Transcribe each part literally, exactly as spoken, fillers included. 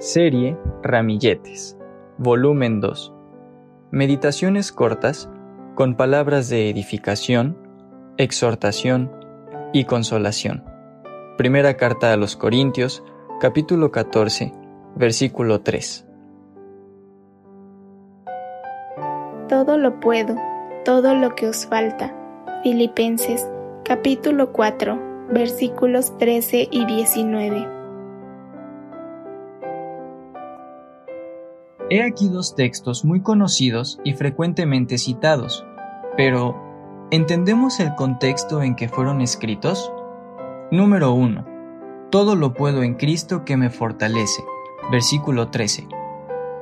Serie Ramilletes, volumen dos. Meditaciones cortas con palabras de edificación, exhortación y consolación. Primera carta a los Corintios, capítulo catorce, versículo tres. Todo lo puedo, todo lo que os falta. Filipenses, capítulo cuatro, versículos trece y diecinueve. He aquí dos textos muy conocidos y frecuentemente citados, pero ¿entendemos el contexto en que fueron escritos? Número uno. Todo lo puedo en Cristo que me fortalece. Versículo trece.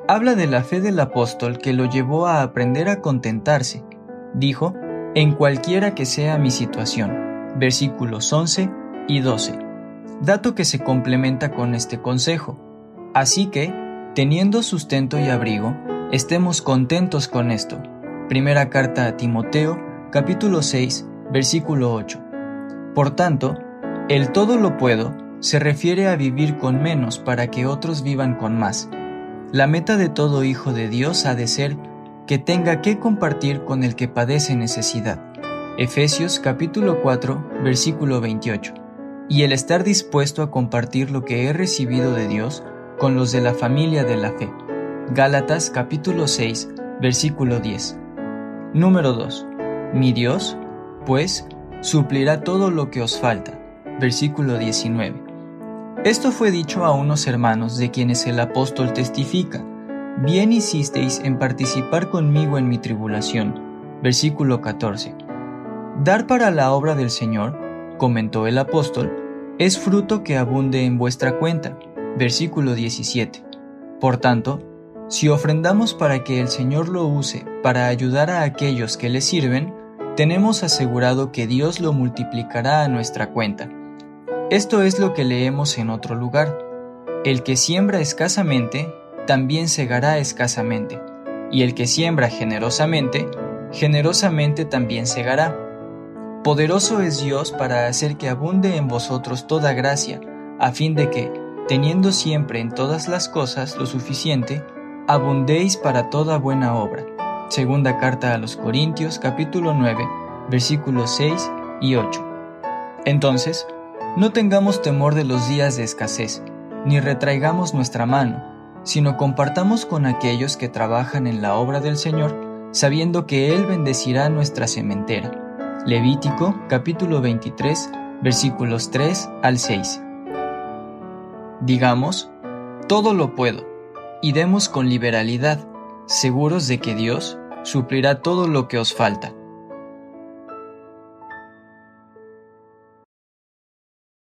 Habla de la fe del apóstol que lo llevó a aprender a contentarse. Dijo, en cualquiera que sea mi situación. Versículos once y doce. Dato que se complementa con este consejo. Así que, teniendo sustento y abrigo, estemos contentos con esto. Primera carta a Timoteo, capítulo seis, versículo ocho. Por tanto, el todo lo puedo se refiere a vivir con menos para que otros vivan con más. La meta de todo hijo de Dios ha de ser que tenga que compartir con el que padece necesidad. Efesios, capítulo cuatro, versículo veintiocho. Y el estar dispuesto a compartir lo que he recibido de Dios con los de la familia de la fe. Gálatas capítulo seis, versículo diez. Número dos. Mi Dios, pues, suplirá todo lo que os falta. Versículo diecinueve. Esto fue dicho a unos hermanos de quienes el apóstol testifica. Bien hicisteis en participar conmigo en mi tribulación. Versículo catorce. Dar para la obra del Señor, comentó el apóstol, es fruto que abunde en vuestra cuenta. Versículo diecisiete. Por tanto, si ofrendamos para que el Señor lo use para ayudar a aquellos que le sirven, tenemos asegurado que Dios lo multiplicará a nuestra cuenta. Esto es lo que leemos en otro lugar. El que siembra escasamente, también segará escasamente, y el que siembra generosamente, generosamente también segará. Poderoso es Dios para hacer que abunde en vosotros toda gracia, a fin de que, teniendo siempre en todas las cosas lo suficiente, abundéis para toda buena obra. Segunda carta a los Corintios, capítulo nueve, versículos seis y ocho. Entonces, no tengamos temor de los días de escasez, ni retraigamos nuestra mano, sino compartamos con aquellos que trabajan en la obra del Señor, sabiendo que Él bendecirá nuestra sementera. Levítico, capítulo veintitrés, versículos tres al seis. Digamos, todo lo puedo, y demos con liberalidad, seguros de que Dios suplirá todo lo que os falta.